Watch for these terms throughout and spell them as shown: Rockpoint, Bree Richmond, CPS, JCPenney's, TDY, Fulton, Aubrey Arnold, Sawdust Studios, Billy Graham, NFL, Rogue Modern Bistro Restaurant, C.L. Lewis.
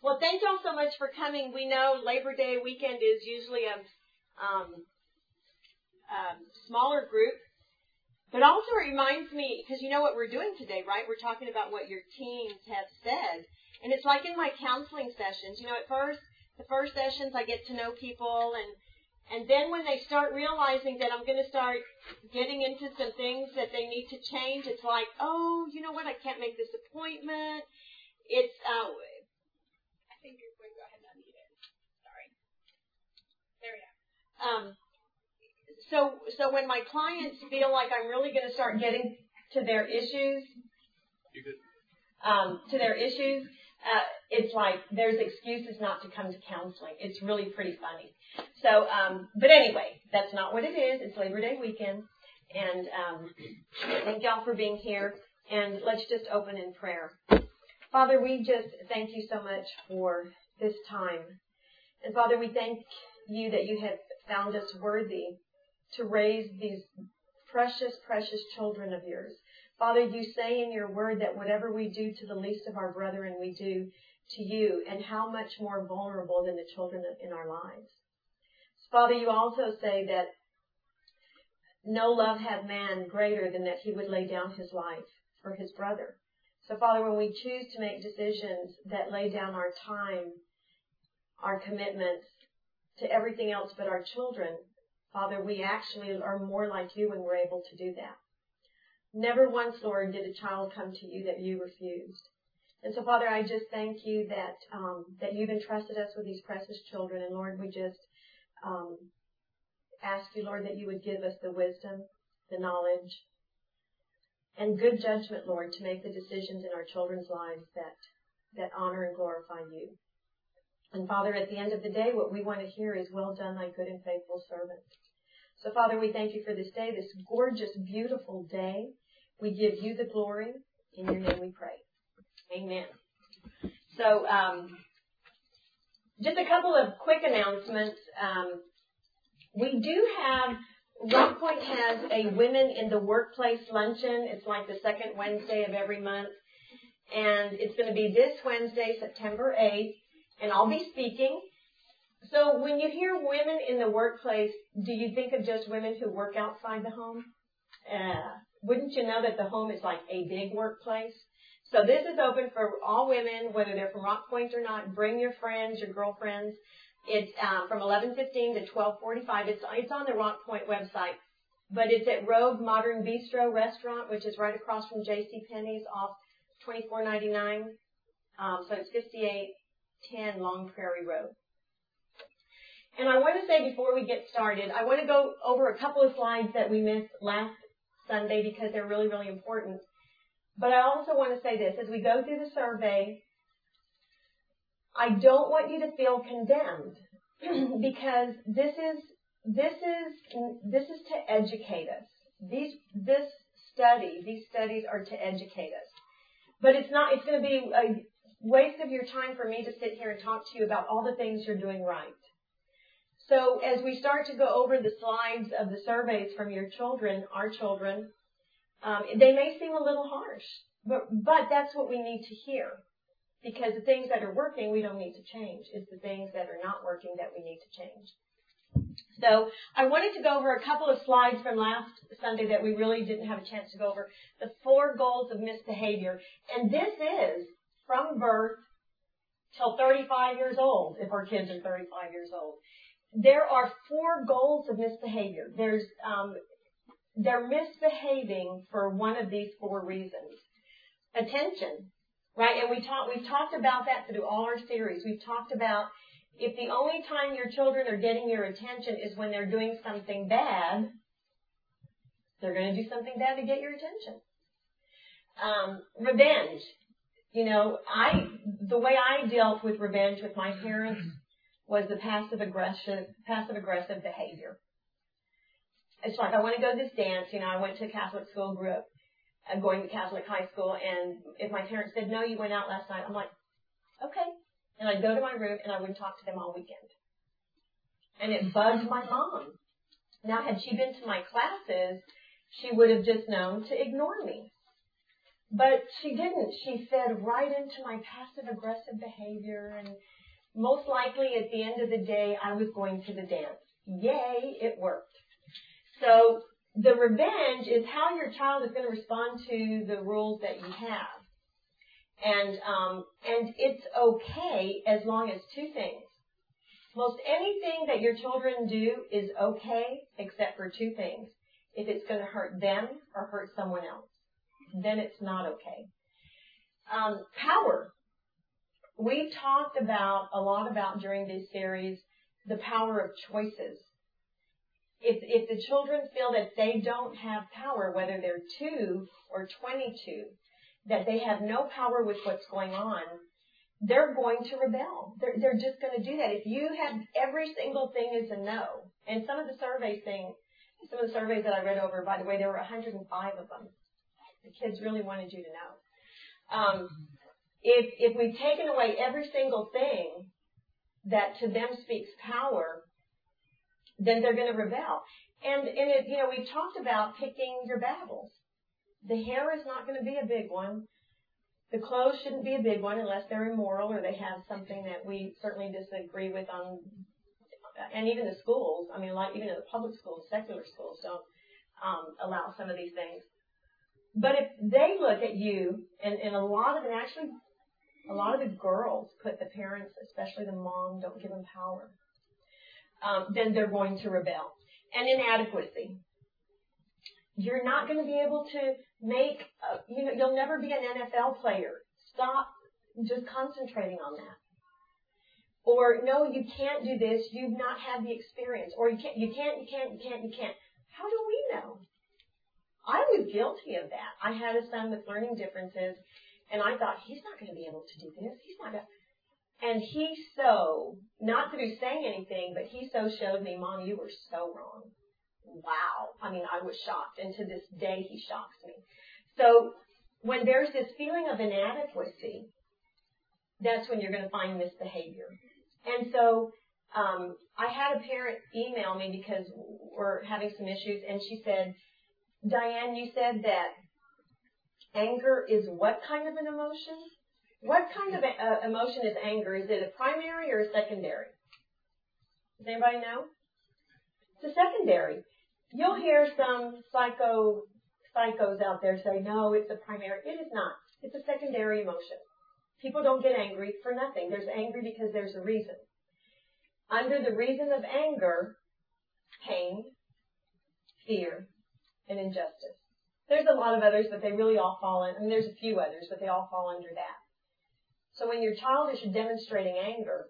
Well, thank y'all so much for coming. We know Labor Day weekend is usually a smaller group, but also it reminds me, because you know what we're doing today, right? We're talking about what your teens have said, and it's like in my counseling sessions. You know, at first, the first sessions, I get to know people, and then when they start realizing that I'm going to start getting into some things that they need to change, it's like, oh, you know what, I can't make this appointment. It's, I think you're going to go ahead and unmute it. Sorry. There we go. So when my clients feel like I'm really going to start getting to their issues, you're good. It's like there's excuses not to come to counseling. It's really pretty funny. So, but anyway, that's not what it is. It's Labor Day weekend, and thank y'all for being here. And let's just open in prayer. Father, we just thank you so much for this time. And Father, we thank you that you have found us worthy to raise these precious, precious children of yours. Father, you say in your word that whatever we do to the least of our brethren, we do to you, and how much more vulnerable than the children in our lives. Father, you also say that no love had man greater than that he would lay down his life for his brother. So, Father, when we choose to make decisions that lay down our time, our commitments to everything else but our children, Father, we actually are more like you when we're able to do that. Never once, Lord, did a child come to you that you refused. And so, Father, I just thank you that that you've entrusted us with these precious children. And, Lord, we just ask you, Lord, that you would give us the wisdom, the knowledge, and good judgment, Lord, to make the decisions in our children's lives that honor and glorify you. And, Father, at the end of the day, what we want to hear is, well done, thy good and faithful servant. So, Father, we thank you for this day, this gorgeous, beautiful day. We give you the glory. In your name we pray. Amen. So, just a couple of quick announcements. We do have, Rockpoint has a Women in the Workplace Luncheon. It's like the second Wednesday of every month. And it's going to be this Wednesday, September 8th. And I'll be speaking. So when you hear women in the workplace, do you think of just women who work outside the home? Wouldn't you know that the home is like a big workplace? So this is open for all women, whether they're from Rockpoint or not. Bring your friends, your girlfriends. It's from 11:15 to 12:45. It's on the Rockpoint website, but it's at Rogue Modern Bistro Restaurant, which is right across from JCPenney's off 2499. So it's 5810 Long Prairie Road. And I want to say before we get started, I want to go over a couple of slides that we missed last Sunday because they're really, really important. But I also want to say this. As we go through the survey, I don't want you to feel condemned because this is to educate us. These studies are to educate us. But it's going to be a waste of your time for me to sit here and talk to you about all the things you're doing right. So as we start to go over the slides of the surveys from your children, our children, they may seem a little harsh, but that's what we need to hear because the things that are working we don't need to change. It's the things that are not working that we need to change. So I wanted to go over a couple of slides from last Sunday that we really didn't have a chance to go over, the 4 goals of misbehavior. And this is from birth till 35 years old, if our kids are 35 years old. There are 4 goals of misbehavior. There's they're misbehaving for one of these 4 reasons. Attention, right? And we've talked about that through all our series. We've talked about if the only time your children are getting your attention is when they're doing something bad, they're going to do something bad to get your attention. Revenge. You know, the way I dealt with revenge with my parents was the passive aggressive behavior. It's like I want to go to this dance, you know. I went to a Catholic school, grew up going to Catholic high school, and if my parents said no, you went out last night, I'm like, okay, and I'd go to my room and I wouldn't talk to them all weekend, and it bugged my mom. Now, had she been to my classes, she would have just known to ignore me. But she didn't. She fed right into my passive-aggressive behavior, and most likely at the end of the day, I was going to the dance. Yay, it worked. So the revenge is how your child is going to respond to the rules that you have. And it's okay as long as two things. Most anything that your children do is okay except for two things. If it's going to hurt them or hurt someone else, then it's not okay. Power. We've talked about a lot about during this series the power of choices. If the children feel that they don't have power, whether they're 2 or 22, that they have no power with what's going on, they're going to rebel. They're just going to do that. If you have every single thing is a no, and some of the surveys that I read over, by the way, there were 105 of them. The kids really wanted you to know. If we've taken away every single thing that to them speaks power, then they're going to rebel. And we talked about picking your battles. The hair is not going to be a big one. The clothes shouldn't be a big one unless they're immoral or they have something that we certainly disagree with on, and even the schools, I mean, like even in the public schools, secular schools don't allow some of these things. But if they look at you, and a lot of it, actually, a lot of the girls put the parents, especially the mom, don't give them power, then they're going to rebel. And inadequacy. You're not going to be able to make, you'll never be an NFL player. Stop just concentrating on that. Or, no, you can't do this. You've not had the experience. Or you can't. How do we know? I was guilty of that. I had a son with learning differences, and I thought, he's not going to be able to do this. He's not going to. And he so, not through saying anything, but he so showed me, Mom, you were so wrong. Wow. I mean, I was shocked, and to this day, he shocks me. So when there's this feeling of inadequacy, that's when you're going to find misbehavior. And so I had a parent email me because we're having some issues, and she said, Diane, you said that anger is what kind of an emotion? What kind of emotion is anger? Is it a primary or a secondary? Does anybody know? It's a secondary. You'll hear some psychos out there say, no, it's a primary. It is not. It's a secondary emotion. People don't get angry for nothing. There's angry because there's a reason. Under the reason of anger, pain, fear, and injustice. There's a lot of others, but they really all fall in. I mean, there's a few others, but they all fall under that. So when your child is demonstrating anger,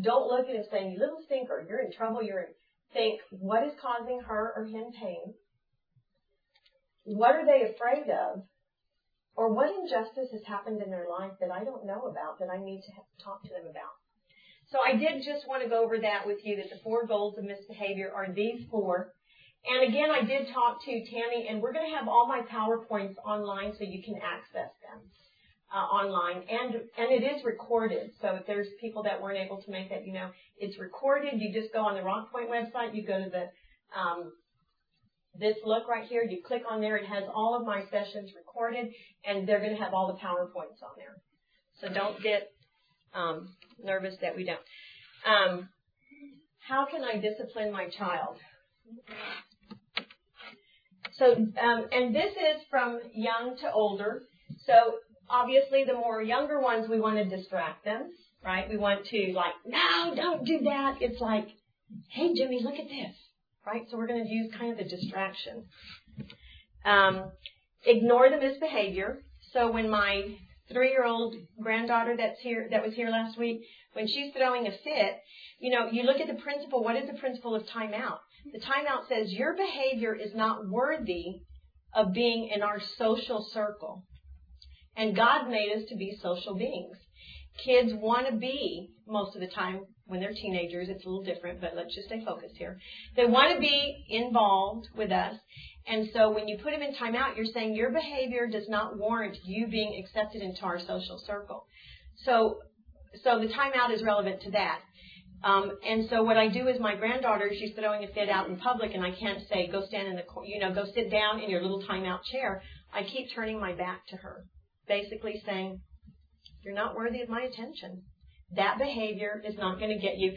don't look at him saying, you little stinker, you're in trouble, you're in. Think, what is causing her or him pain? What are they afraid of? Or what injustice has happened in their life that I don't know about, that I need to talk to them about? So I did just want to go over that with you, that the 4 goals of misbehavior are these 4. And again, I did talk to Tammy, and we're going to have all my PowerPoints online so you can access them online. And it is recorded, so if there's people that weren't able to make it, it's recorded. You just go on the Rockpoint website, you go to the this look right here, you click on there. It has all of my sessions recorded, and they're going to have all the PowerPoints on there. So don't get nervous that we don't. How can I discipline my child? So, and this is from young to older. So, obviously, the more younger ones, we want to distract them, right? We want to, like, no, don't do that. It's like, hey, Jimmy, look at this, right? So, we're going to use kind of a distraction. Ignore the misbehavior. So, when my 3-year-old granddaughter that was here last week, when she's throwing a fit, you look at the principle. What is the principle of timeout? The timeout says your behavior is not worthy of being in our social circle. And God made us to be social beings. Kids want to be, most of the time, when they're teenagers, it's a little different, but let's just stay focused here. They want to be involved with us. And so when you put them in timeout, you're saying your behavior does not warrant you being accepted into our social circle. So the timeout is relevant to that. And so what I do is my granddaughter, she's throwing a fit out in public, and I can't say, go stand in the, go sit down in your little timeout chair. I keep turning my back to her, basically saying, you're not worthy of my attention. That behavior is not going to get you.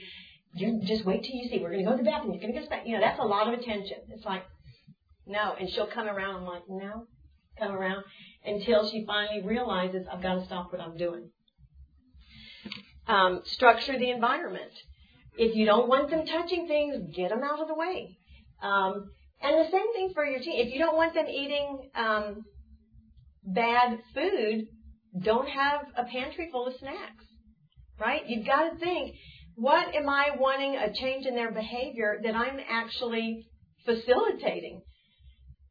You just wait till you see. We're going to go to the bathroom. You're going to get back. You know, that's a lot of attention. It's like, no. And she'll come around. I'm like, no. Come around until she finally realizes I've got to stop what I'm doing. Structure the environment. If you don't want them touching things, get them out of the way. And the same thing for your teen. If you don't want them eating bad food, don't have a pantry full of snacks, right? You've got to think, what am I wanting a change in their behavior that I'm actually facilitating?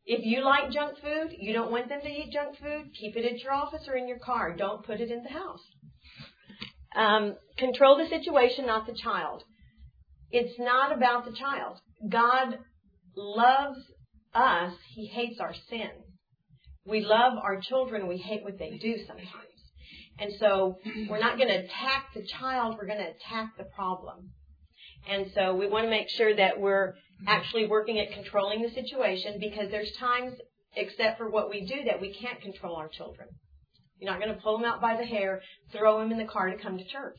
If you like junk food, you don't want them to eat junk food, keep it at your office or in your car. Don't put it in the house. Control the situation, not the child. It's not about the child. God loves us. He hates our sin. We love our children. We hate what they do sometimes. And so we're not going to attack the child. We're going to attack the problem. And so we want to make sure that we're actually working at controlling the situation, because there's times, except for what we do, that we can't control our children. You're not going to pull them out by the hair, throw them in the car to come to church.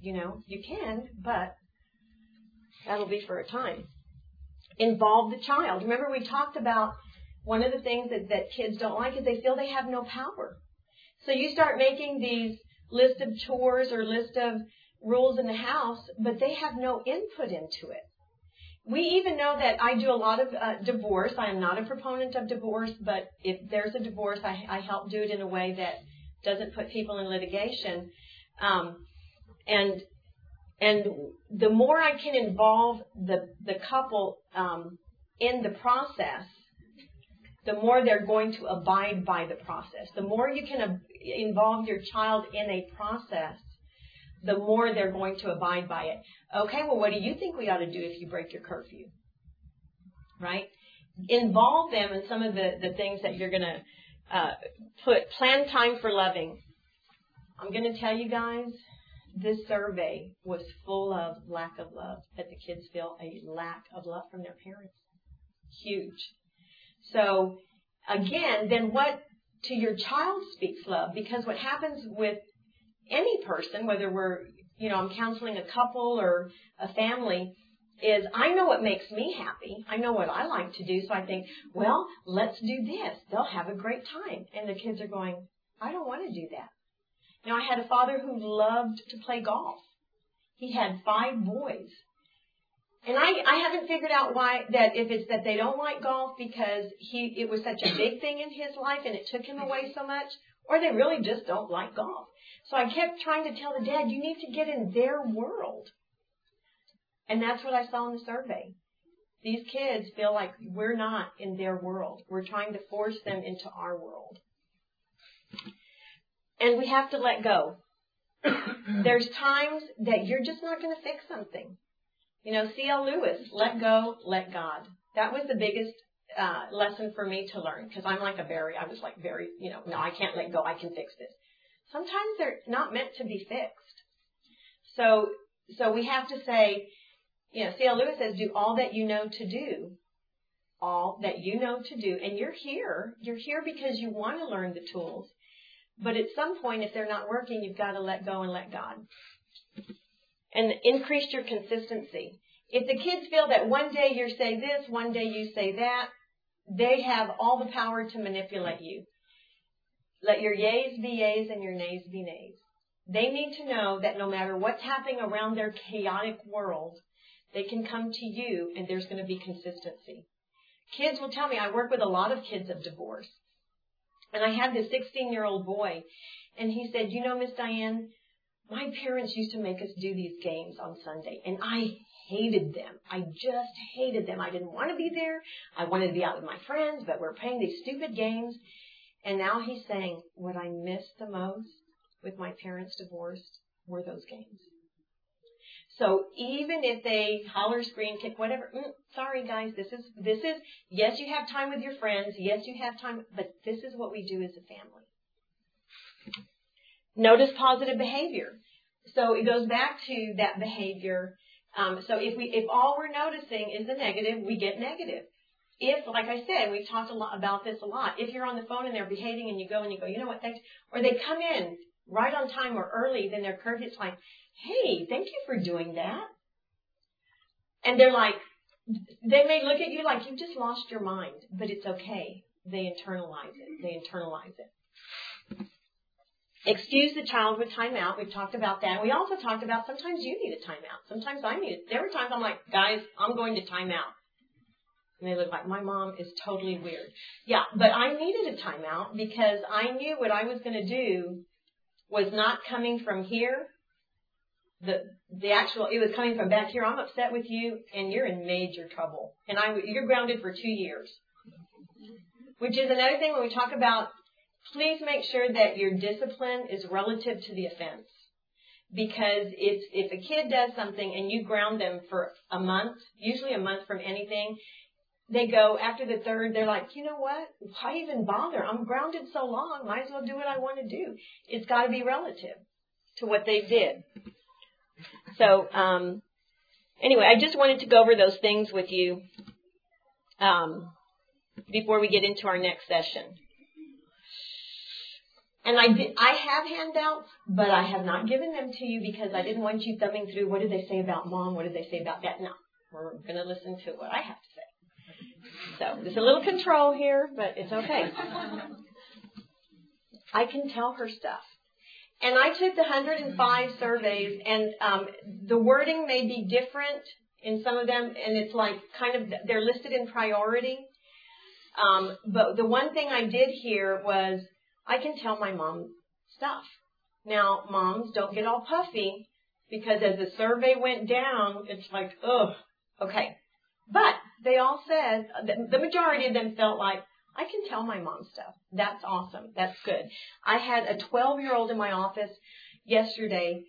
You know, you can, but that'll be for a time. Involve the child. Remember, we talked about one of the things that kids don't like is they feel they have no power. So you start making these list of chores or list of rules in the house, but they have no input into it. We even know that I do a lot of divorce. I am not a proponent of divorce, but if there's a divorce, I help do it in a way that doesn't put people in litigation. And the more I can involve the couple in the process, the more they're going to abide by the process. The more you can involve your child in a process, the more they're going to abide by it. Okay, well, what do you think we ought to do if you break your curfew? Right? Involve them in some of the things that you're going to put. Plan time for loving. I'm going to tell you guys, this survey was full of lack of love, that the kids feel a lack of love from their parents. Huge. So, again, then what to your child speaks love? Because what happens with any person, whether I'm counseling a couple or a family, is I know what makes me happy. I know what I like to do. So I think, well, let's do this. They'll have a great time. And the kids are going, I don't want to do that. Now, I had a father who loved to play golf. He had 5 boys. And I haven't figured out why, that if it's that they don't like golf because it was such a big thing in his life and it took him away so much, or they really just don't like golf. So I kept trying to tell the dad, you need to get in their world. And that's what I saw in the survey. These kids feel like we're not in their world. We're trying to force them into our world. And we have to let go. There's times that you're just not going to fix something. You know, C.L. Lewis, let go, let God. That was the biggest lesson for me to learn, because I'm like I was like very, no, I can't let go, I can fix this. Sometimes they're not meant to be fixed. So we have to say, C.L. Lewis says, do all that you know to do. All that you know to do. And you're here. You're here because you want to learn the tools. But at some point, if they're not working, you've got to let go and let God. And increase your consistency. If the kids feel that one day you say this, one day you say that, they have all the power to manipulate you. Let your yeas be yeas and your nays be nays. They need to know that no matter what's happening around their chaotic world, they can come to you and there's going to be consistency. Kids will tell me, I work with a lot of kids of divorce. And I had this 16-year-old boy, and he said, you know, Miss Diane, my parents used to make us do these games on Sunday, and I hated them. I just hated them. I didn't want to be there. I wanted to be out with my friends, but we're playing these stupid games. And now he's saying, what I missed the most with my parents divorced were those games. So even if they holler, scream, kick, whatever, sorry guys, this is, yes, you have time with your friends. Yes, you have time, but this is what we do as a family. Notice positive behavior. So it goes back to that behavior. So if all we're noticing is the negative, we get negative. if, like I said, we've talked a lot about this a lot, if you're on the phone and they're behaving and you go, you know what, thanks, or they come in right on time or early, then their courteous like, hey, thank you for doing that. And they're like, they may look at you like you've just lost your mind, but it's okay. They internalize it. Excuse the child with timeout. We've talked about that. We also talked about sometimes you need a timeout. Sometimes I need it. There were times I'm like, guys, I'm going to timeout. And they look like, my mom is totally weird. Yeah, but I needed a timeout because I knew what I was going to do was not coming from here. It was coming from back here. I'm upset with you, and you're in major trouble. And you're grounded for 2 years. Which is another thing when we talk about, please make sure that your discipline is relative to the offense. Because if a kid does something and you ground them for a month, usually a month from anything, they go after the third, they're like, you know what? Why even bother? I'm grounded so long. Might as well do what I want to do. It's got to be relative to what they did. So anyway, I just wanted to go over those things with you before we get into our next session. And I have handouts, but I have not given them to you because I didn't want you thumbing through, what did they say about mom? What did they say about that? No, we're going to listen to what I have to say. So there's a little control here, but it's okay. I can tell her stuff. And I took the 105 surveys, and the wording may be different in some of them, and it's like they're listed in priority. But the one thing I did here was, I can tell my mom stuff. Now, moms, don't get all puffy, because as the survey went down, it's like, ugh, okay. But they all said, the majority of them felt like, I can tell my mom stuff. That's awesome. That's good. I had a 12-year-old in my office yesterday,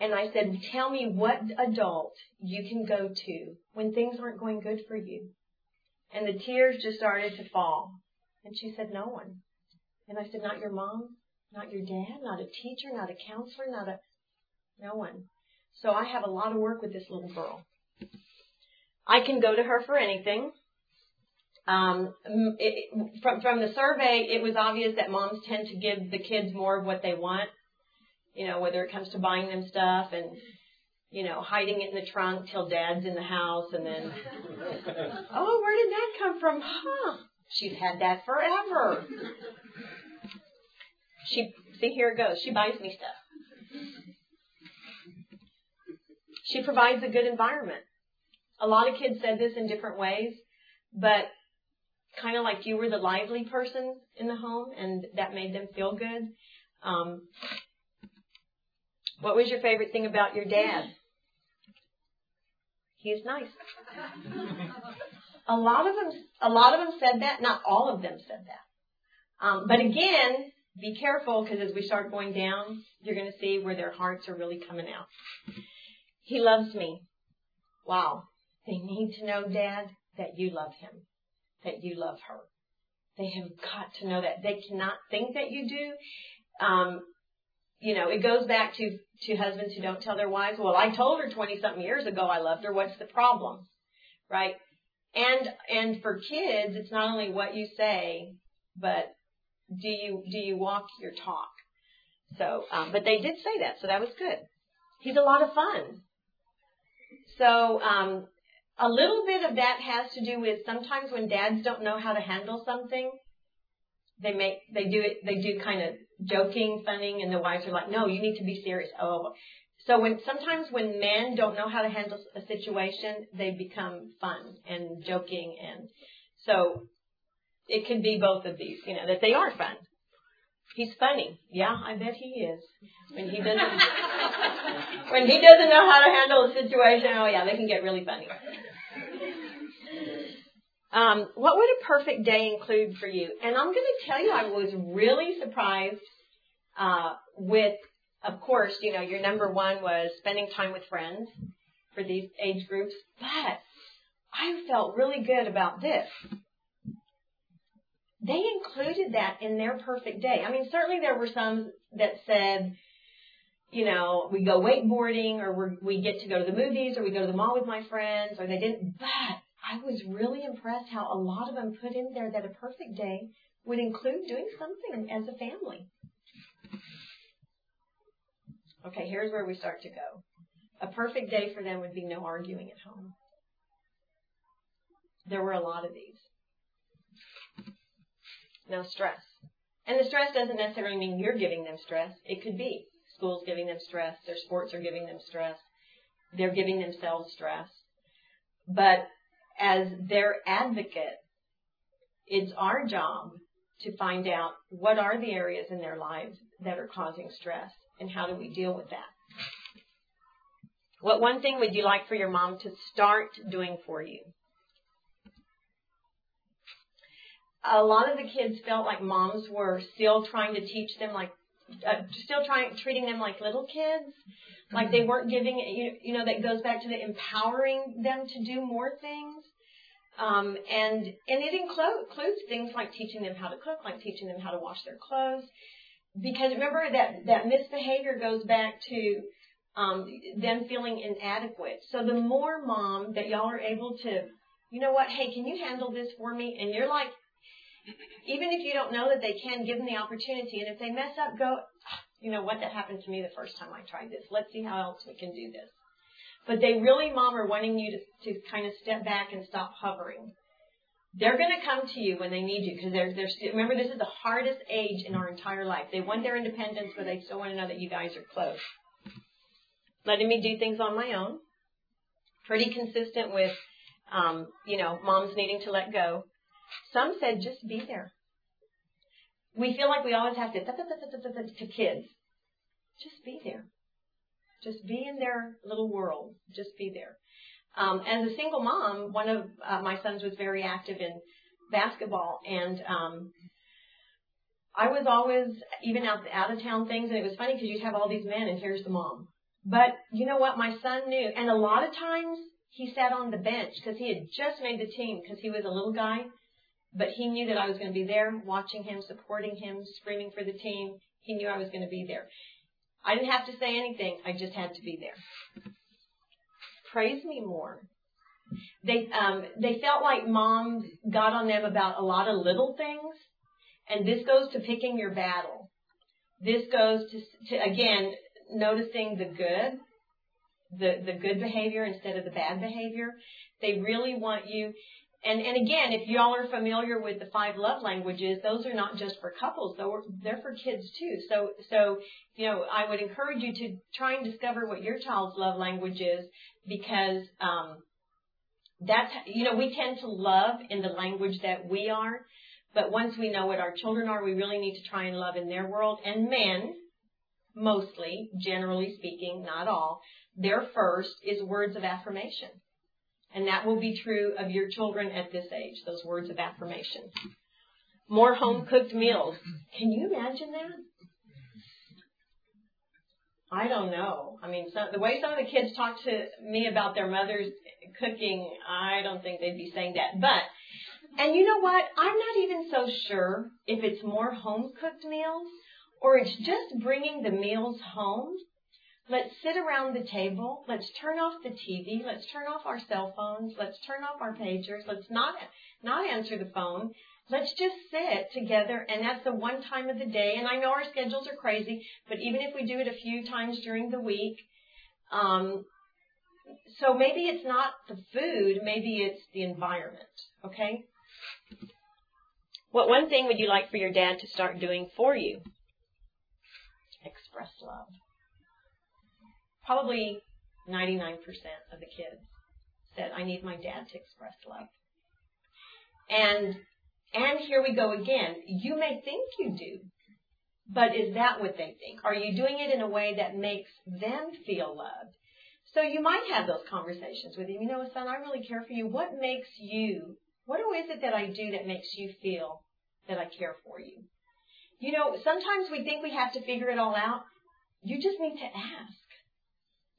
and I said, tell me what adult you can go to when things aren't going good for you. And the tears just started to fall. And she said, no one. And I said, not your mom, not your dad, not a teacher, not a counselor, no one. So I have a lot of work with this little girl. I can go to her for anything. From the survey, it was obvious that moms tend to give the kids more of what they want, whether it comes to buying them stuff and, hiding it in the trunk till dad's in the house. And then, oh, where did that come from? Huh? She's had that forever. See, here it goes. She buys me stuff. She provides a good environment. A lot of kids said this in different ways, but kind of like you were the lively person in the home, and that made them feel good. What was your favorite thing about your dad? He's nice. A lot of them said that. Not all of them said that. But again, be careful, because as we start going down, you're going to see where their hearts are really coming out. He loves me. Wow. They need to know, Dad, that you love him, that you love her. They have got to know that. They cannot think that you do. It goes back to husbands who don't tell their wives, well, I told her 20-something years ago I loved her. What's the problem? Right? And for kids, it's not only what you say, but do you walk your talk? So, but they did say that, so that was good. He's a lot of fun. So a little bit of that has to do with sometimes when dads don't know how to handle something, they do kind of joking, funning, and the wives are like, no, you need to be serious. Oh, so sometimes when men don't know how to handle a situation, they become fun and joking, and so it can be both of these, that they are fun. He's funny. Yeah, I bet he is. When he doesn't know how to handle a situation, oh yeah, they can get really funny. What would a perfect day include for you? And I'm going to tell you, I was really surprised with, of course, your number one was spending time with friends for these age groups. But I felt really good about this. They included that in their perfect day. I mean, certainly there were some that said, we go wakeboarding, or we get to go to the movies, or we go to the mall with my friends, or they didn't. But I was really impressed how a lot of them put in there that a perfect day would include doing something as a family. Okay, here's where we start to go. A perfect day for them would be no arguing at home. There were a lot of these. Now, stress. And the stress doesn't necessarily mean you're giving them stress. It could be school's giving them stress, their sports are giving them stress, they're giving themselves stress. But as their advocate, it's our job to find out what are the areas in their lives that are causing stress and how do we deal with that. What one thing would you like for your mom to start doing for you? A lot of the kids felt like moms were still trying to teach them, like, treating them like little kids, like they weren't giving, you know, that goes back to the empowering them to do more things. And it includes things like teaching them how to cook, like teaching them how to wash their clothes. Because remember that misbehavior goes back to them feeling inadequate. So the more, Mom, that y'all are able to, you know what, hey, can you handle this for me? And you're like, even if you don't know that they can, give them the opportunity. And if they mess up, go, you know what, that happened to me the first time I tried this. Let's see how else we can do this. But they really, Mom, are wanting you to kind of step back and stop hovering. They're going to come to you when they need you because they're remember, this is the hardest age in our entire life. They want their independence, but they still want to know that you guys are close. Letting me do things on my own, pretty consistent with, you know, moms needing to let go. Some said just be there. We feel like we always have to kids. Just be there. Just be in their little world. Just be there. As a single mom, one of my sons was very active in basketball, and I was always even out of town things, and it was funny because you'd have all these men, and here's the mom. But you know what? My son knew, and a lot of times he sat on the bench because he had just made the team because he was a little guy, but he knew that I was going to be there watching him, supporting him, screaming for the team. He knew I was going to be there. I didn't have to say anything. I just had to be there. Praise me more. They felt like Mom got on them about a lot of little things, and this goes to picking your battle. This goes to again, noticing the good, the good behavior instead of the bad behavior. They really want you. And again, if y'all are familiar with the 5 love languages, those are not just for couples, they're for kids too. So, you know, I would encourage you to try and discover what your child's love language is because that's, you know, we tend to love in the language that we are, but once we know what our children are, we really need to try and love in their world. And men, mostly, generally speaking, not all, their first is words of affirmation. And that will be true of your children at this age, those words of affirmation. More home-cooked meals. Can you imagine that? I don't know. I mean, the way some of the kids talk to me about their mother's cooking, I don't think they'd be saying that. But, and you know what? I'm not even so sure if it's more home-cooked meals or it's just bringing the meals home. Let's sit around the table. Let's turn off the TV. Let's turn off our cell phones. Let's turn off our pagers. Let's not answer the phone. Let's just sit together, and that's the one time of the day. And I know our schedules are crazy, but even if we do it a few times during the week, so maybe it's not the food, maybe it's the environment, okay? What one thing would you like for your dad to start doing for you? Express love. Probably 99% of the kids said, I need my dad to express love. And here we go again. You may think you do, but is that what they think? Are you doing it in a way that makes them feel loved? So you might have those conversations with him. You know, son, I really care for you. What makes you, what is it that I do that makes you feel that I care for you? You know, sometimes we think we have to figure it all out. You just need to ask.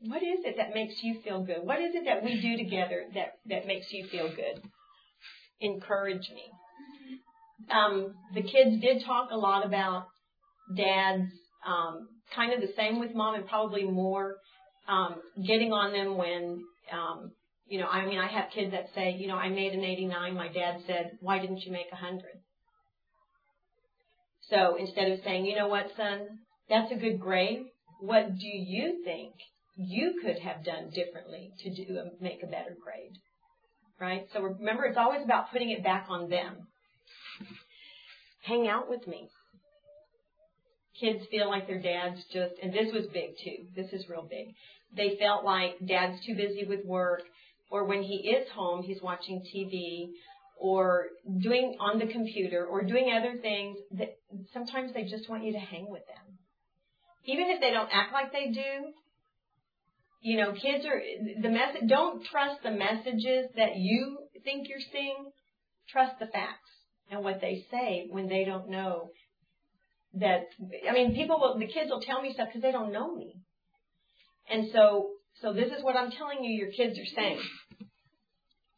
What is it that makes you feel good? What is it that we do together that makes you feel good? Encourage me. The kids did talk a lot about dads, kind of the same with mom and probably more, getting on them when, You know, I mean, I have kids that say, you know, I made an 89. My dad said, why didn't you make 100? So instead of saying, you know what, son, that's a good grade. What do you think you could have done differently to make a better grade? Right? So remember, it's always about putting it back on them. Hang out with me. Kids feel like their dad's just, and this was big too. This is real big. They felt like dad's too busy with work, or when he is home, he's watching TV, or doing on the computer, or doing other things. That sometimes they just want you to hang with them. Even if they don't act like they do, you know, kids are, the message, don't trust the messages that you think you're seeing. Trust the facts and what they say when they don't know that, I mean, people will, the kids will tell me stuff because they don't know me. And so this is what I'm telling you your kids are saying.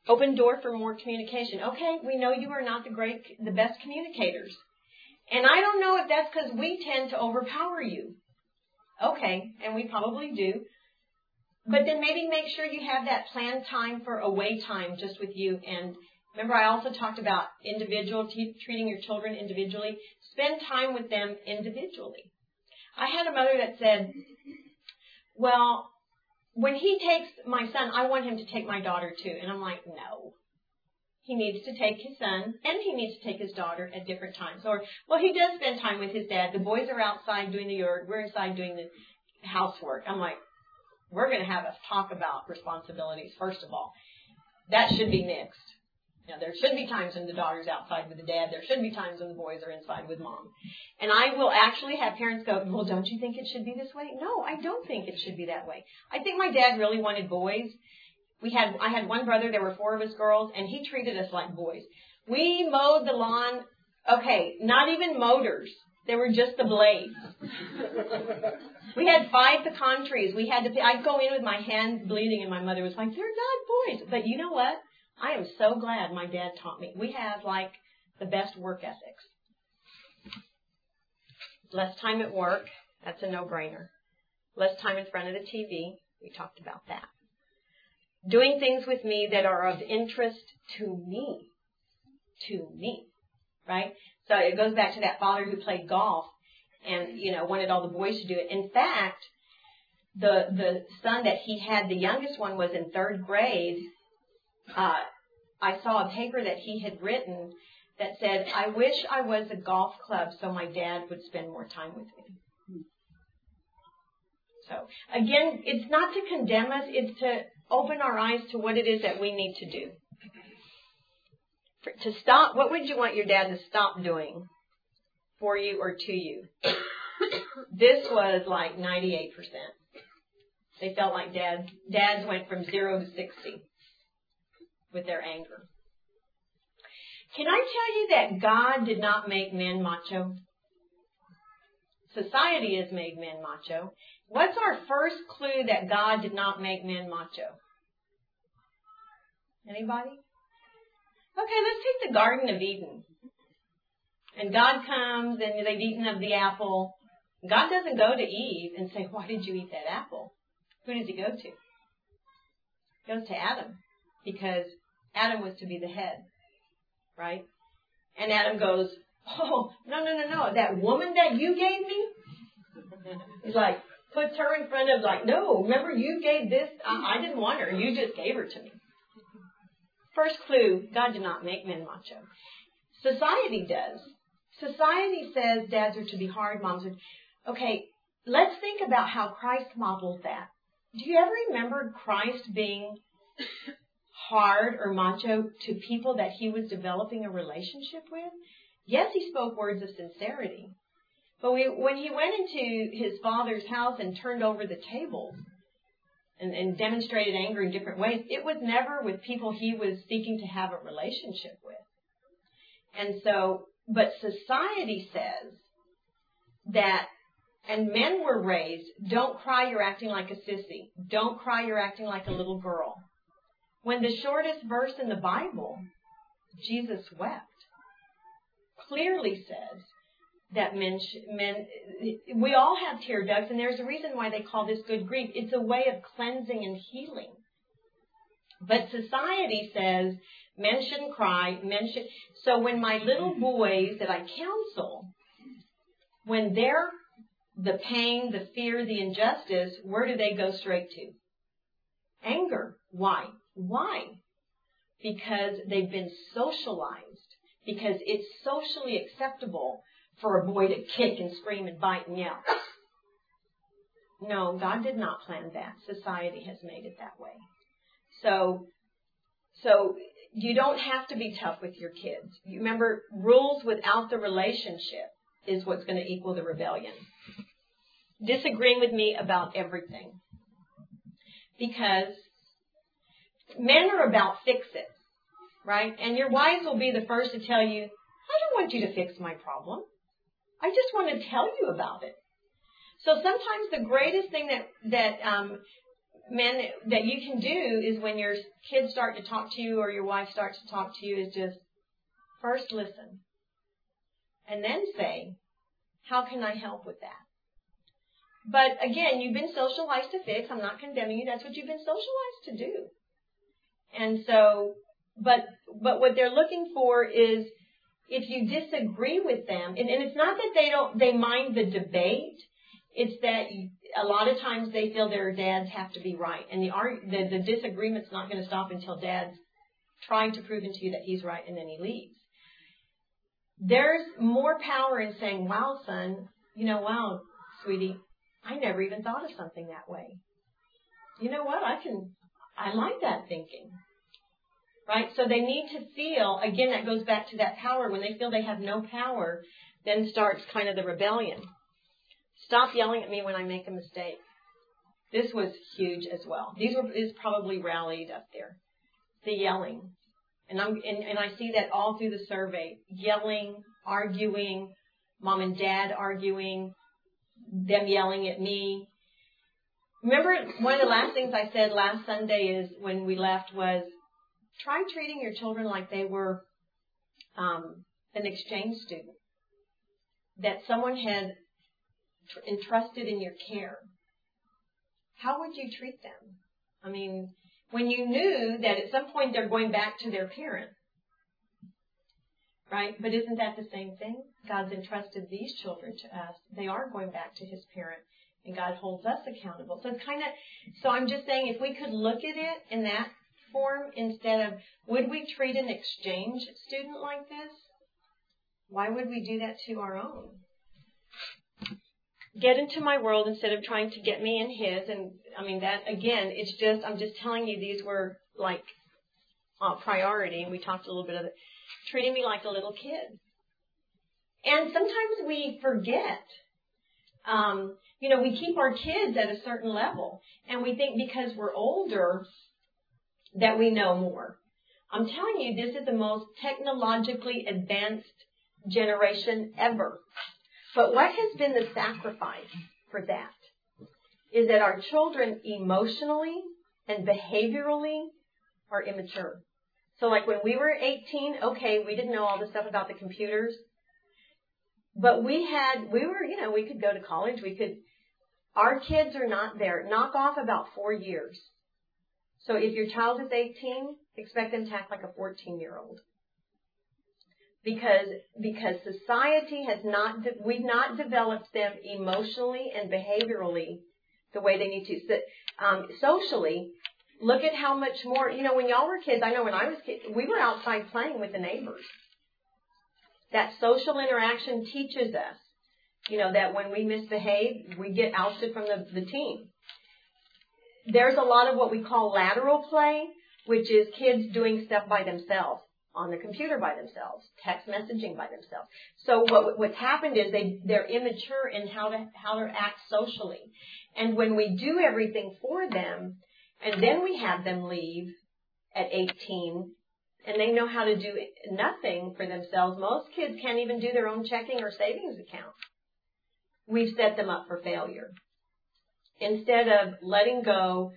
Open door for more communication. Okay, we know you are not the best communicators. And I don't know if that's because we tend to overpower you. Okay, and we probably do. But then maybe make sure you have that planned time for away time just with you. And remember, I also talked about treating your children individually. Spend time with them individually. I had a mother that said, well, when he takes my son, I want him to take my daughter too. And I'm like, no. He needs to take his son, and he needs to take his daughter at different times. Or, well, he does spend time with his dad. The boys are outside doing the yard. We're inside doing the housework. I'm like, we're going to have us talk about responsibilities, first of all. That should be mixed. Now, there should be times when the daughter's outside with the dad. There should be times when the boys are inside with mom. And I will actually have parents go, well, don't you think it should be this way? No, I don't think it should be that way. I think my dad really wanted boys. I had one brother, there were four of us girls, and he treated us like boys. We mowed the lawn, okay, not even motors. They were just the blades. We had 5 pecan trees. I'd go in with my hand bleeding, and my mother was like, they're not boys. But you know what? I am so glad my dad taught me. We have, like, the best work ethics. Less time at work. That's a no-brainer. Less time in front of the TV. We talked about that. Doing things with me that are of interest to me, right? So it goes back to that father who played golf and, you know, wanted all the boys to do it. In fact, the son that he had, the youngest one, was in 3rd grade. I saw a paper that he had written that said, I wish I was a golf club so my dad would spend more time with me. So, again, it's not to condemn us, it's to open our eyes to what it is that we need to do. To stop, what would you want your dad to stop doing for you or to you? This was like 98%. They felt like dads went from 0 to 60 with their anger. Can I tell you that God did not make men macho? Society has made men macho. What's our first clue that God did not make men macho? Anybody? Okay, let's take the Garden of Eden. And God comes and they've eaten of the apple. God doesn't go to Eve and say, why did you eat that apple? Who does he go to? He goes to Adam, because Adam was to be the head, right? And Adam goes, oh, no, that woman that you gave me? He's like, puts her in front of, like, no, remember you gave this? I didn't want her. You just gave her to me. First clue, God did not make men macho. Society does. Society says dads are to be hard, moms are... Okay, let's think about how Christ modeled that. Do you ever remember Christ being hard or macho to people that he was developing a relationship with? Yes, he spoke words of sincerity. But when he went into his father's house and turned over the tables and demonstrated anger in different ways, it was never with people he was seeking to have a relationship with. And so, but society says that, and men were raised, don't cry, you're acting like a sissy. Don't cry, you're acting like a little girl. When the shortest verse in the Bible, Jesus wept, clearly says that men, we all have tear ducts, and there's a reason why they call this good grief. It's a way of cleansing and healing. But society says men shouldn't cry, men should. So when my little boys that I counsel, when they're the pain, the fear, the injustice, where do they go straight to? Anger. Why? Why? Because they've been socialized, because it's socially acceptable for a boy to kick and scream and bite and yell. No, God did not plan that. Society has made it that way. So you don't have to be tough with your kids. You remember, rules without the relationship is what's going to equal the rebellion. Disagreeing with me about everything. Because men are about fix it, right? And your wives will be the first to tell you, I don't want you to fix my problem. I just want to tell you about it. So sometimes the greatest thing men that you can do is when your kids start to talk to you or your wife starts to talk to you is just first listen and then say, how can I help with that? But again, you've been socialized to fix. I'm not condemning you. That's what you've been socialized to do. And so, but what they're looking for is if you disagree with them, and it's not that they mind the debate. It's that a lot of times they feel their dads have to be right, and the disagreement's not going to stop until dad's trying to prove to you that he's right, and then he leaves. There's more power in saying, wow, son, wow, sweetie, I never even thought of something that way. You know what? I like that thinking, right? So they need to feel, again, that goes back to that power. When they feel they have no power, then starts kind of the rebellion. Stop yelling at me when I make a mistake. This was huge as well. This probably rallied up there. The yelling. And I see that all through the survey. Yelling, arguing, mom and dad arguing, them yelling at me. Remember, one of the last things I said last Sunday is when we left was, try treating your children like they were an exchange student. That someone had entrusted in your care. How would you treat them? I mean, when you knew that at some point they're going back to their parent, right? But isn't that the same thing? God's entrusted these children to us. They are going back to his parent, and God holds us accountable. So it's so I'm just saying, if we could look at it in that form instead of, would we treat an exchange student like this? Why would we do that to our own? Get into my world instead of trying to get me in his. And I mean, that again, it's just, I'm just telling you, these were like priority. And we talked a little bit of it, treating me like a little kid. And sometimes we forget, we keep our kids at a certain level and we think because we're older that we know more. I'm telling you, this is the most technologically advanced generation ever. But what has been the sacrifice for that is that our children emotionally and behaviorally are immature. So like when we were 18, okay, we didn't know all the stuff about the computers, but we could go to college. Our kids are not there. Knock off about 4 years. So if your child is 18, expect them to act like a 14-year-old. Because society has not, we've not developed them emotionally and behaviorally the way they need to. So, socially, look at how much more, when y'all were kids, I know when I was kids, we were outside playing with the neighbors. That social interaction teaches us, that when we misbehave, we get ousted from the team. There's a lot of what we call lateral play, which is kids doing stuff by themselves. On the computer by themselves, text messaging by themselves. So what's happened is they're immature in how to act socially. And when we do everything for them, and then we have them leave at 18, and they know how to do nothing for themselves. Most kids can't even do their own checking or savings account. We've set them up for failure. Instead of letting go,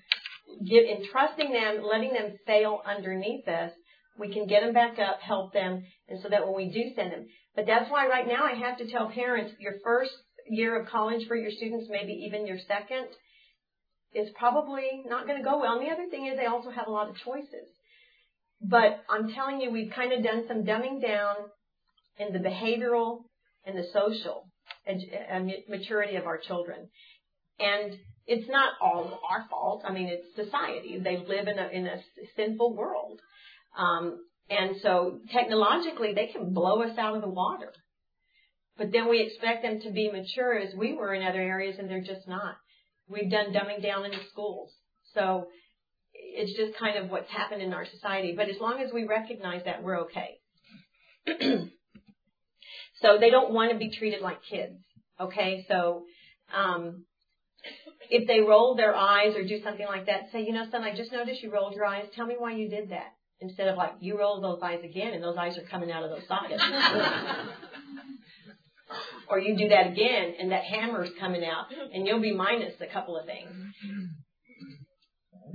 entrusting them, letting them fail underneath us, we can get them back up, help them, and so that when we do send them. But that's why right now I have to tell parents, your first year of college for your students, maybe even your second, is probably not going to go well. And the other thing is they also have a lot of choices. But I'm telling you, we've kind of done some dumbing down in the behavioral and the social maturity of our children. And it's not all our fault. I mean, it's society. They live in a sinful world. And so technologically, they can blow us out of the water. But then we expect them to be mature as we were in other areas, and they're just not. We've done dumbing down in the schools. So it's just kind of what's happened in our society. But as long as we recognize that, we're okay. So they don't want to be treated like kids, okay? So if they roll their eyes or do something like that, say, son, I just noticed you rolled your eyes. Tell me why you did that. Instead of like, you roll those eyes again, and those eyes are coming out of those sockets. Or you do that again, and that hammer's coming out, and you'll be minus a couple of things.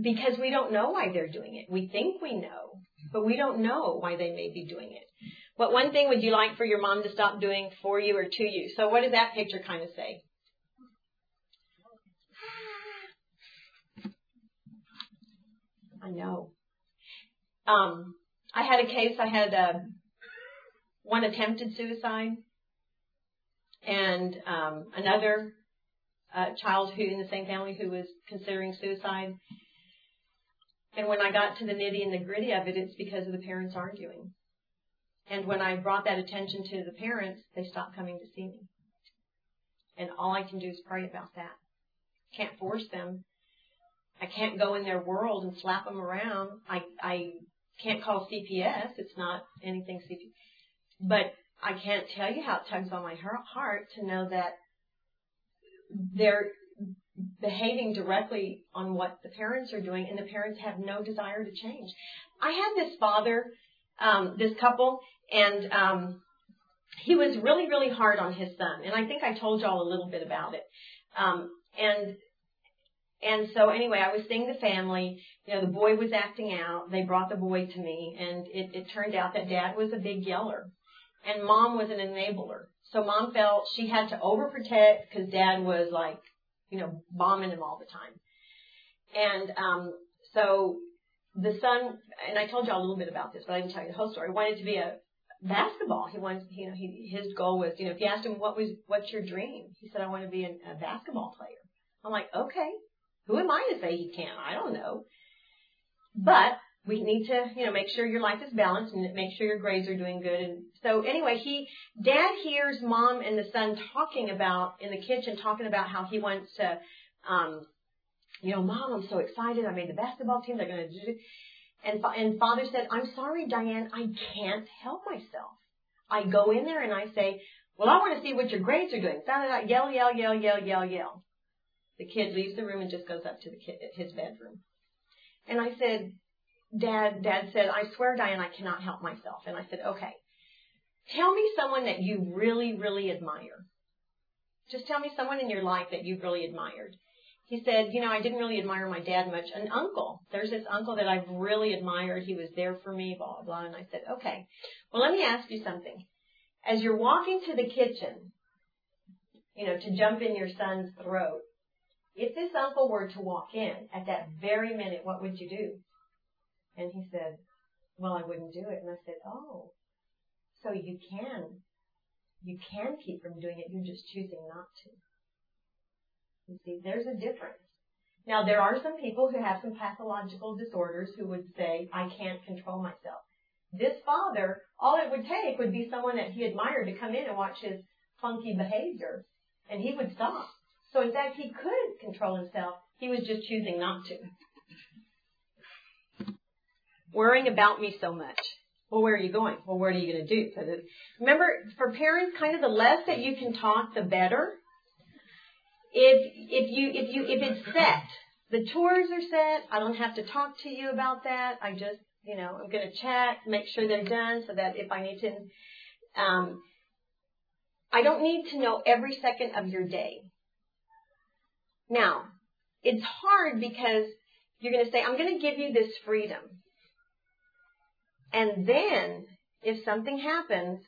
Because we don't know why they're doing it. We think we know, but we don't know why they may be doing it. What one thing would you like for your mom to stop doing for you or to you? So what does that picture kind of say? I know. I had a case. I had one attempted suicide and another child who in the same family who was considering suicide. And when I got to the nitty and the gritty of it, it's because of the parents arguing. And when I brought that attention to the parents, they stopped coming to see me. And all I can do is pray about that. Can't force them. I can't go in their world and slap them around. I can't call CPS. It's not anything CPS. But I can't tell you how it tugs on my heart to know that they're behaving directly on what the parents are doing, and the parents have no desire to change. I had this father, this couple, and he was really, really hard on his son. And I think I told y'all a little bit about it. And so anyway, I was seeing the family, the boy was acting out, they brought the boy to me, and it turned out that dad was a big yeller, and mom was an enabler. So mom felt she had to overprotect because dad was like, bombing him all the time. And so the son, and I told y'all a little bit about this, but I didn't tell you the whole story, wanted to be a basketball. He wanted, his goal was, if you asked him, what's your dream? He said, I want to be a basketball player. I'm like, okay. Who am I to say he can't? I don't know. But we need to, make sure your life is balanced and make sure your grades are doing good. And so anyway, dad hears mom and the son in the kitchen talking about how he wants to, mom, I'm so excited. I made the basketball team. They're going to do it. And father said, I'm sorry, Diane, I can't help myself. I go in there and I say, well, I want to see what your grades are doing. Yell, yell, yell, yell, yell, yell. The kid leaves the room and just goes up to his bedroom. And I said, Dad said, I swear, Diane, I cannot help myself. And I said, okay, tell me someone that you really, really admire. Just tell me someone in your life that you've really admired. He said, I didn't really admire my dad much. An uncle. There's this uncle that I've really admired. He was there for me, blah, blah, blah. And I said, okay, well, let me ask you something. As you're walking to the kitchen, to jump in your son's throat, if this uncle were to walk in at that very minute, what would you do? And he said, well, I wouldn't do it. And I said, oh, so you can keep from doing it. You're just choosing not to. You see, there's a difference. Now, there are some people who have some pathological disorders who would say, I can't control myself. This father, all it would take would be someone that he admired to come in and watch his funky behavior, and he would stop. So, in fact, he could control himself. He was just choosing not to. Worrying about me so much. Well, where are you going? Well, what are you going to do? So remember, for parents, kind of the less that you can talk, the better. If it's set, the chores are set. I don't have to talk to you about that. I just, I'm going to check, make sure they're done, so that if I need to, I don't need to know every second of your day. Now, it's hard because you're going to say, I'm going to give you this freedom. And then if something happens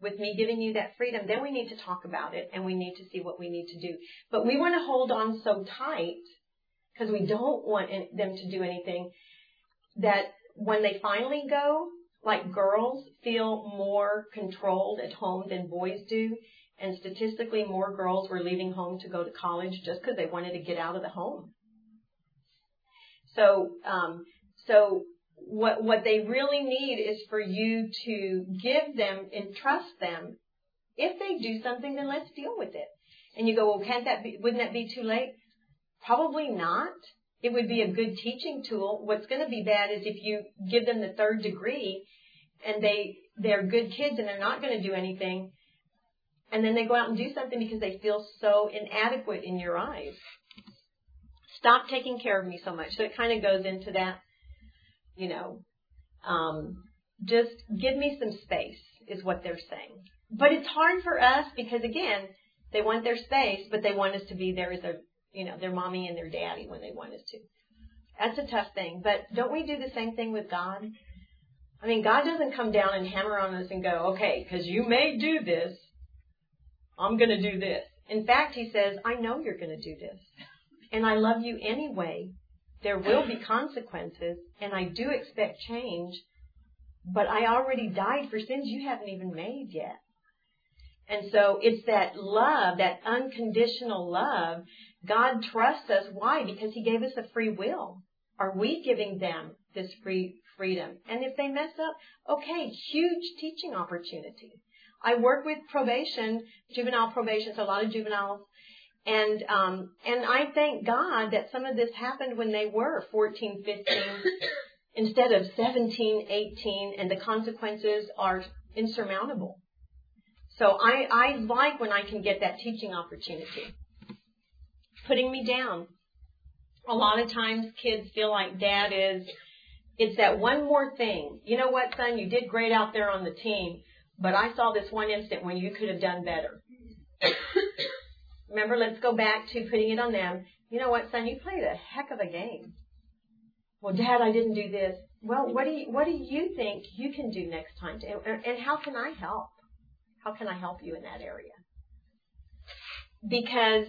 with me giving you that freedom, then we need to talk about it and we need to see what we need to do. But we want to hold on so tight because we don't want them to do anything that when they finally go, like girls feel more controlled at home than boys do. And statistically, more girls were leaving home to go to college just because they wanted to get out of the home. So what they really need is for you to give them and trust them. If they do something, then let's deal with it. And you go, well, wouldn't that be too late? Probably not. It would be a good teaching tool. What's going to be bad is if you give them the third degree and they're good kids and they're not going to do anything, and then they go out and do something because they feel so inadequate in your eyes. Stop taking care of me so much. So it kind of goes into that, you know, just give me some space is what they're saying. But it's hard for us because, again, they want their space, but they want us to be there as their, you know, their mommy and their daddy when they want us to. That's a tough thing. But don't we do the same thing with God? I mean, God doesn't come down and hammer on us and go, okay, because you may do this, I'm going to do this. In fact, he says, I know you're going to do this, and I love you anyway. There will be consequences, and I do expect change, but I already died for sins you haven't even made yet. And so it's that love, that unconditional love. God trusts us. Why? Because he gave us a free will. Are we giving them this free freedom? And if they mess up, okay, huge teaching opportunity. I work with probation, juvenile probation, so a lot of juveniles. And I thank God that some of this happened when they were 14, 15, instead of 17, 18, and the consequences are insurmountable. So I like when I can get that teaching opportunity. Putting me down. A lot of times kids feel like dad is, it's that one more thing. You know what, son, you did great out there on the team, but I saw this one instant when you could have done better. Remember, let's go back to putting it on them. You know what, son, you played a heck of a game. Well, Dad, I didn't do this. Well, what do you think you can do next time? And how can I help? How can I help you in that area? Because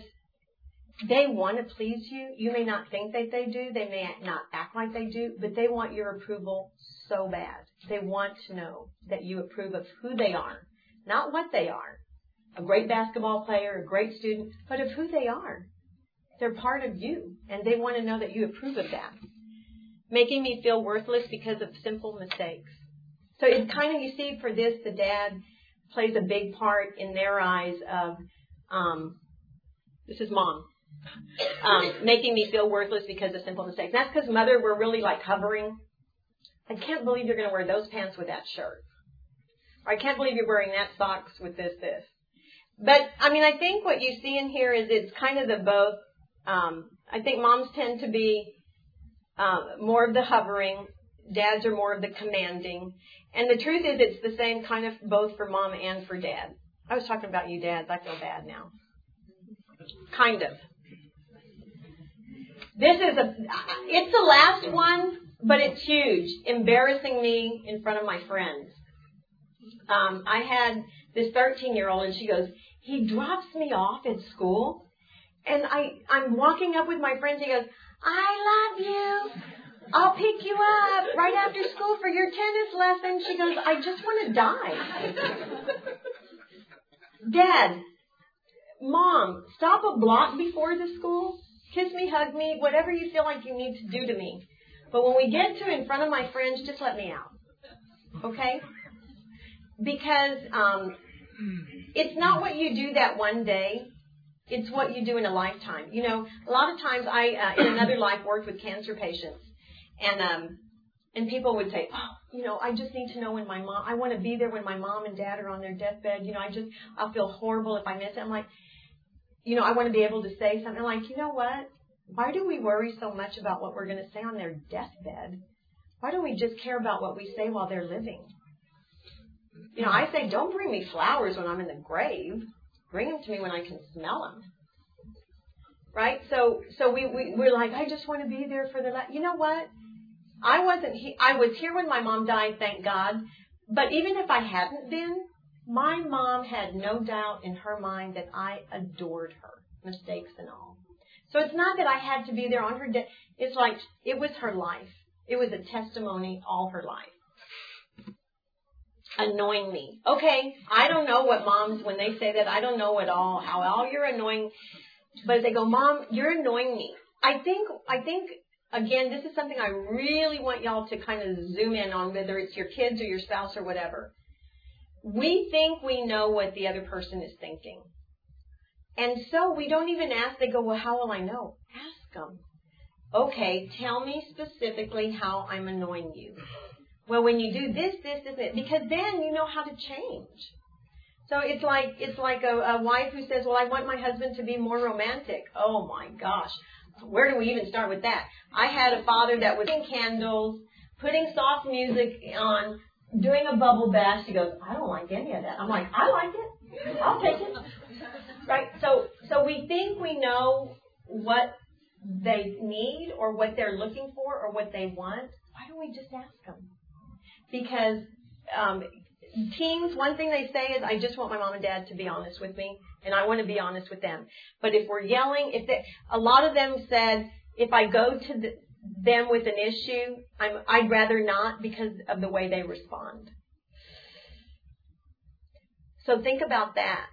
they want to please you. You may not think that they do. They may not act like they do, but they want your approval so bad. They want to know that you approve of who they are, not what they are. A great basketball player, a great student, but of who they are. They're part of you, and they want to know that you approve of that. Making me feel worthless because of simple mistakes. So it's kind of, you see, for this, the dad plays a big part in their eyes of, this is mom, making me feel worthless because of simple mistakes. That's because mother, we're really like hovering. I can't believe you're going to wear those pants with that shirt. Or I can't believe you're wearing that socks with this. But, I mean, I think what you see in here is it's kind of the both. I think moms tend to be more of the hovering. Dads are more of the commanding. And the truth is it's the same kind of both for mom and for dad. I was talking about you dads. I feel bad now. Kind of. It's the last one, but it's huge. Embarrassing me in front of my friends. I had this 13-year-old, and she goes, he drops me off at school, and I'm walking up with my friends. He goes, I love you. I'll pick you up right after school for your tennis lesson. She goes, I just want to die. Dad, Mom, stop a block before the school. Kiss me, hug me, whatever you feel like you need to do to me. But when we get to in front of my friends, just let me out, okay? Because it's not what you do that one day. It's what you do in a lifetime. You know, a lot of times I, in another life, worked with cancer patients. And people would say, oh, you know, I just need to know when my mom, I want to be there when my mom and dad are on their deathbed. You know, I'll feel horrible if I miss it. I'm like, you know, I want to be able to say something like, you know what? Why do we worry so much about what we're going to say on their deathbed? Why don't we just care about what we say while they're living? You know, I say, don't bring me flowers when I'm in the grave. Bring them to me when I can smell them. Right? So we're like, I just want to be there for the last. You know what? I was here when my mom died, thank God. But even if I hadn't been, my mom had no doubt in her mind that I adored her, mistakes and all. So it's not that I had to be there on her death. It's like it was her life. It was a testimony all her life. Annoying me. Okay, I don't know what moms, when they say that, I don't know at all how, oh, you're annoying. But they go, Mom, you're annoying me. I think, again, this is something I really want y'all to kind of zoom in on, whether it's your kids or your spouse or whatever. We think we know what the other person is thinking. And so we don't even ask. They go, well, how will I know? Ask them. Okay, tell me specifically how I'm annoying you. Well, when you do this, this, this, this, because then you know how to change. So it's like a wife who says, well, I want my husband to be more romantic. Oh, my gosh. Where do we even start with that? I had a father that was putting candles, putting soft music on, doing a bubble bath. She goes, I don't like any of that. I'm like, I like it. I'll take it. Right? So we think we know what they need or what they're looking for or what they want. Why don't we just ask them? Because teens, one thing they say is, I just want my mom and dad to be honest with me, and I want to be honest with them. But if we're yelling, a lot of them said, if I go to them with an issue, I'd rather not because of the way they respond. So think about that.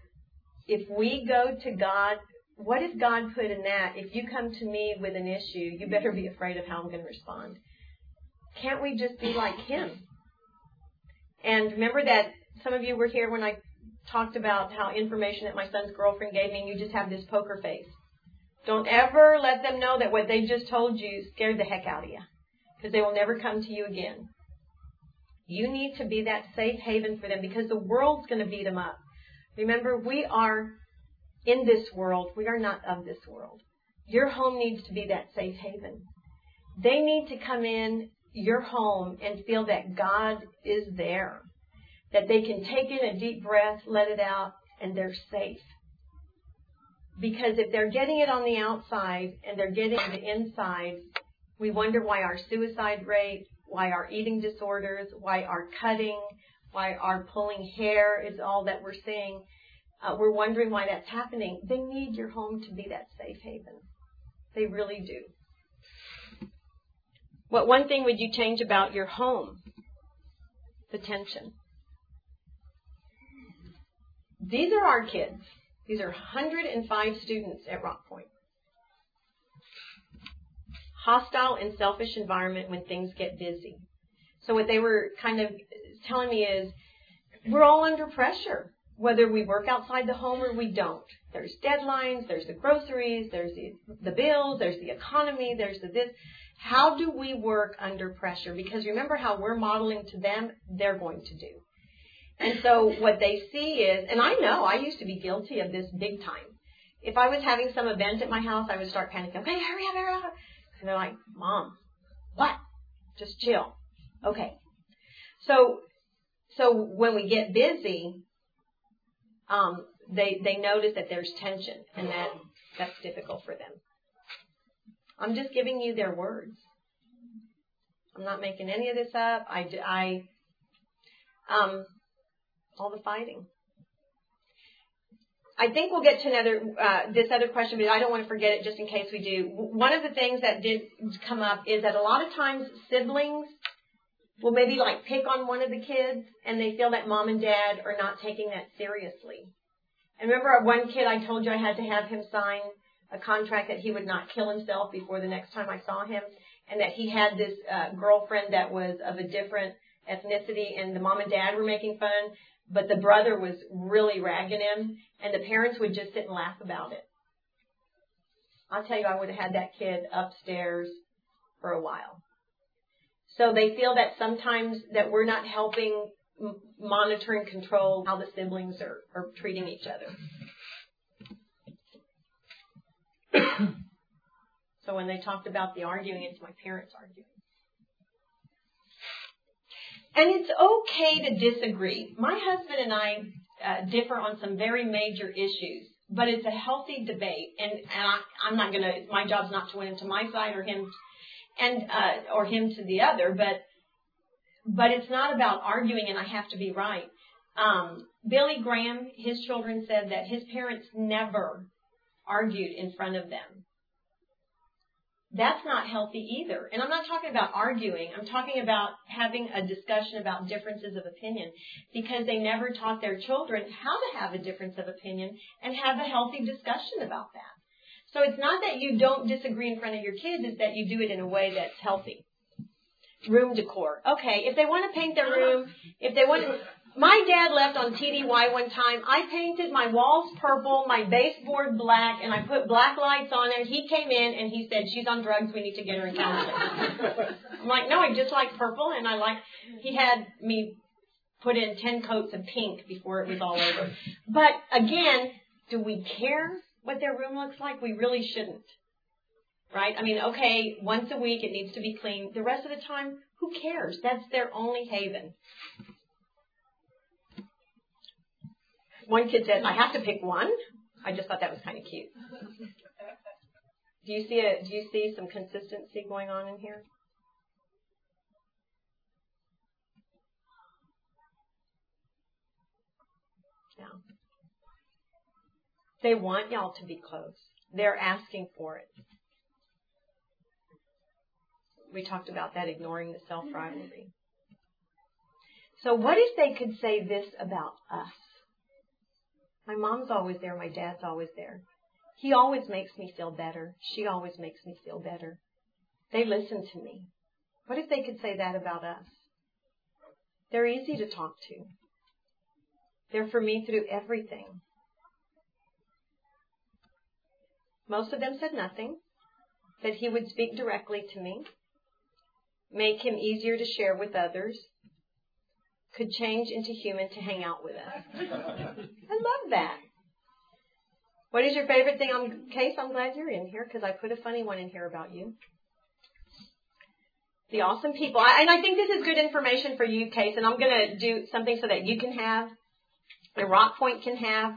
If we go to God, what does God put in that? If you come to me with an issue, you better be afraid of how I'm going to respond. Can't we just be like him? And remember that some of you were here when I talked about how information that my son's girlfriend gave me, and you just have this poker face. Don't ever let them know that what they just told you scared the heck out of you, because they will never come to you again. You need to be that safe haven for them, because the world's going to beat them up. Remember, we are in this world. We are not of this world. Your home needs to be that safe haven. They need to come in your home and feel that God is there, that they can take in a deep breath, let it out, and they're safe. Because if they're getting it on the outside and they're getting it on the inside, we wonder why our suicide rate, why our eating disorders, why our cutting, why our pulling hair is all that we're seeing. We're wondering why that's happening. They need your home to be that safe haven. They really do. What one thing would you change about your home? The tension. These are our kids. These are 105 students at Rockpoint. Hostile and selfish environment when things get busy. So what they were kind of telling me is, we're all under pressure, whether we work outside the home or we don't. There's deadlines, there's the groceries, there's the bills, there's the economy, there's the this. How do we work under pressure? Because remember how we're modeling to them, they're going to do. And so what they see is, and I know I used to be guilty of this big time. If I was having some event at my house, I would start panicking. Okay, hurry up, hurry up. And they're like, Mom, what? Just chill. Okay. So when we get busy, they notice that there's tension, and that's difficult for them. I'm just giving you their words. I'm not making any of this up. All the fighting. I think we'll get to this other question, but I don't want to forget it just in case we do. One of the things that did come up is that a lot of times siblings will maybe like pick on one of the kids, and they feel that mom and dad are not taking that seriously. And remember one kid I told you I had to have him sign a contract that he would not kill himself before the next time I saw him, and that he had this girlfriend that was of a different ethnicity, and the mom and dad were making fun, but the brother was really ragging him, and the parents would just sit and laugh about it. I'll tell you, I would have had that kid upstairs for a while. So they feel that sometimes that we're not helping monitor and control how the siblings are treating each other. So when they talked about the arguing, it's my parents arguing. And it's okay to disagree. My husband and I differ on some very major issues, but it's a healthy debate. And I'm not going to, my job's not to win him to my side or him or him to the other, but it's not about arguing and I have to be right. Billy Graham, his children said that his parents never argued in front of them. that's not healthy either. And I'm not talking about arguing. I'm talking about having a discussion about differences of opinion, because they never taught their children how to have a difference of opinion and have a healthy discussion about that. So it's not that you don't disagree in front of your kids, it's that you do it in a way that's healthy. Room decor. Okay, if they want to paint their room, if they want to... My dad left on TDY one time. I painted my walls purple, my baseboard black, and I put black lights on it. He came in and he said, "She's on drugs. We need to get her in counseling." I'm like, "No, I just like purple." And I like, he had me put in 10 coats of pink before it was all over. But again, do we care what their room looks like? We really shouldn't, right? I mean, okay, once a week it needs to be clean. The rest of the time, who cares? That's their only haven. One kid said, "I have to pick one." I just thought that was kind of cute. Do you see some consistency going on in here? Yeah. They want y'all to be close. They're asking for it. We talked about that, ignoring the self-rivalry. So what if they could say this about us? My mom's always there. My dad's always there. He always makes me feel better. She always makes me feel better. They listen to me. What if they could say that about us? They're easy to talk to. They're for me through everything. Most of them said nothing, that he would speak directly to me, make him easier to share with others, could change into human to hang out with us. I love that. What is your favorite thing on Case? I'm glad you're in here, because I put a funny one in here about you. The awesome people. And I think this is good information for you, Case, and I'm going to do something so that you can have, and Rockpoint can have,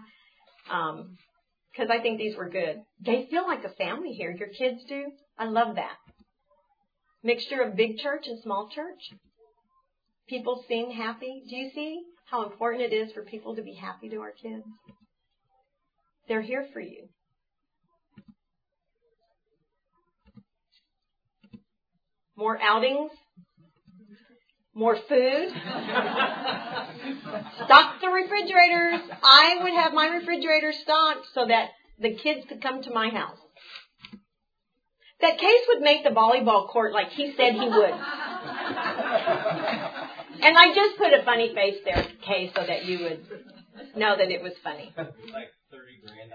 because I think these were good. They feel like a family here. Your kids do. I love that. Mixture of big church and small church. People seem happy. Do you see how important it is for people to be happy to our kids? They're here for you. More outings. More food. Stock the refrigerators. I would have my refrigerator stocked so that the kids could come to my house. That Case would make the volleyball court like he said he would. And I just put a funny face there, Kay, so that you would know that it was funny. Like 30 grand,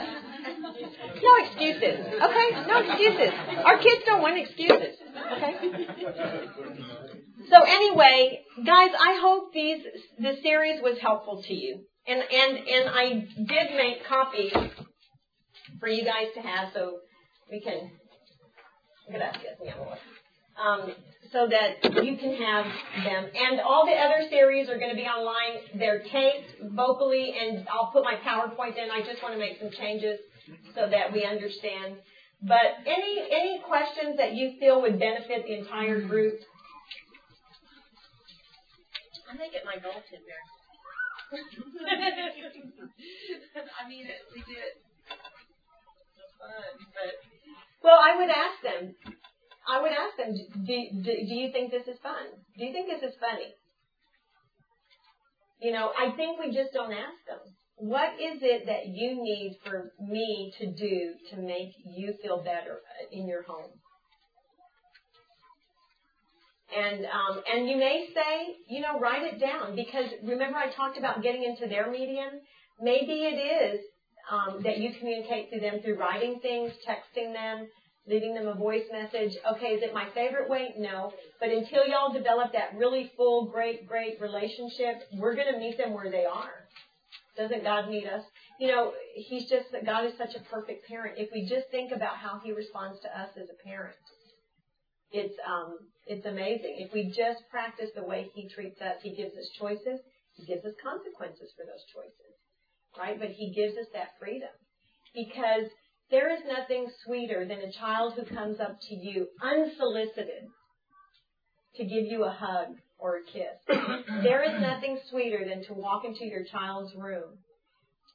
I think. No excuses, okay? No excuses. Our kids don't want excuses, okay? So anyway, guys, I hope the series was helpful to you. And I did make copies for you guys to have, so we can. So that you can have them. And all the other series are going to be online. They're taped vocally, and I'll put my PowerPoint in. I just want to make some changes so that we understand. But any questions that you feel would benefit the entire group? I may get my gold tip there. I mean, we did it. It's fun, but... Well, I would ask them, do you think this is fun? Do you think this is funny? You know, I think we just don't ask them. What is it that you need for me to do to make you feel better in your home? And you may say, you know, write it down. Because remember I talked about getting into their medium? Maybe it is that you communicate to them through writing things, texting them, leaving them a voice message. Okay, is it my favorite way? No. But until y'all develop that really full, great relationship, we're going to meet them where they are. Doesn't God meet us? You know, God is such a perfect parent. If we just think about how he responds to us as a parent, it's amazing. If we just practice the way he treats us, he gives us choices, he gives us consequences for those choices, right? But he gives us that freedom, because there is nothing sweeter than a child who comes up to you unsolicited to give you a hug or a kiss. There is nothing sweeter than to walk into your child's room.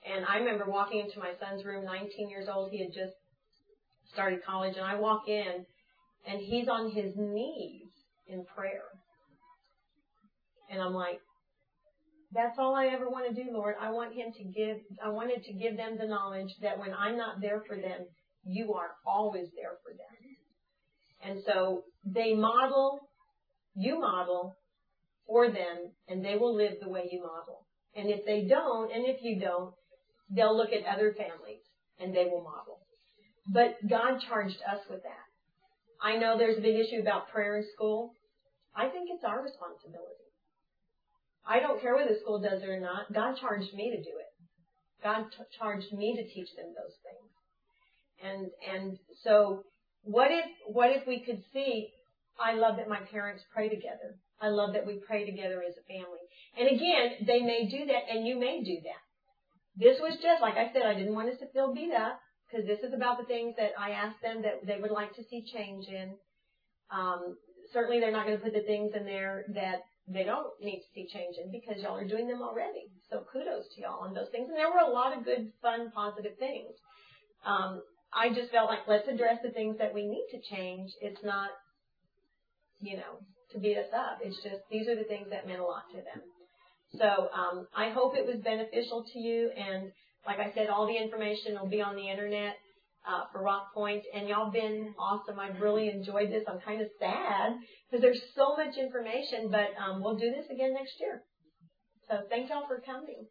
And I remember walking into my son's room, 19 years old. He had just started college, and I walk in, and he's on his knees in prayer. And I'm like, that's all I ever want to do, Lord. I wanted to give them the knowledge that when I'm not there for them, you are always there for them. And so they model, you model for them, and they will live the way you model. And if they don't, and if you don't, they'll look at other families, and they will model. But God charged us with that. I know there's a big issue about prayer in school. I think it's our responsibility. I don't care whether the school does it or not. God charged me to do it. God charged me to teach them those things. And so what if we could see, I love that my parents pray together. I love that we pray together as a family. And again, they may do that, and you may do that. This was just, like I said, I didn't want us to feel beat up, because this is about the things that I asked them that they would like to see change in. Certainly they're not going to put the things in there that they don't need to see change in, because y'all are doing them already. So kudos to y'all on those things. And there were a lot of good, fun, positive things. I just felt like, let's address the things that we need to change. It's not, to beat us up. It's just, these are the things that meant a lot to them. So I hope it was beneficial to you. And like I said, all the information will be on the internet for Rockpoint. And y'all been awesome. I've really enjoyed this. I'm kind of sad because there's so much information, but we'll do this again next year. So thank y'all for coming.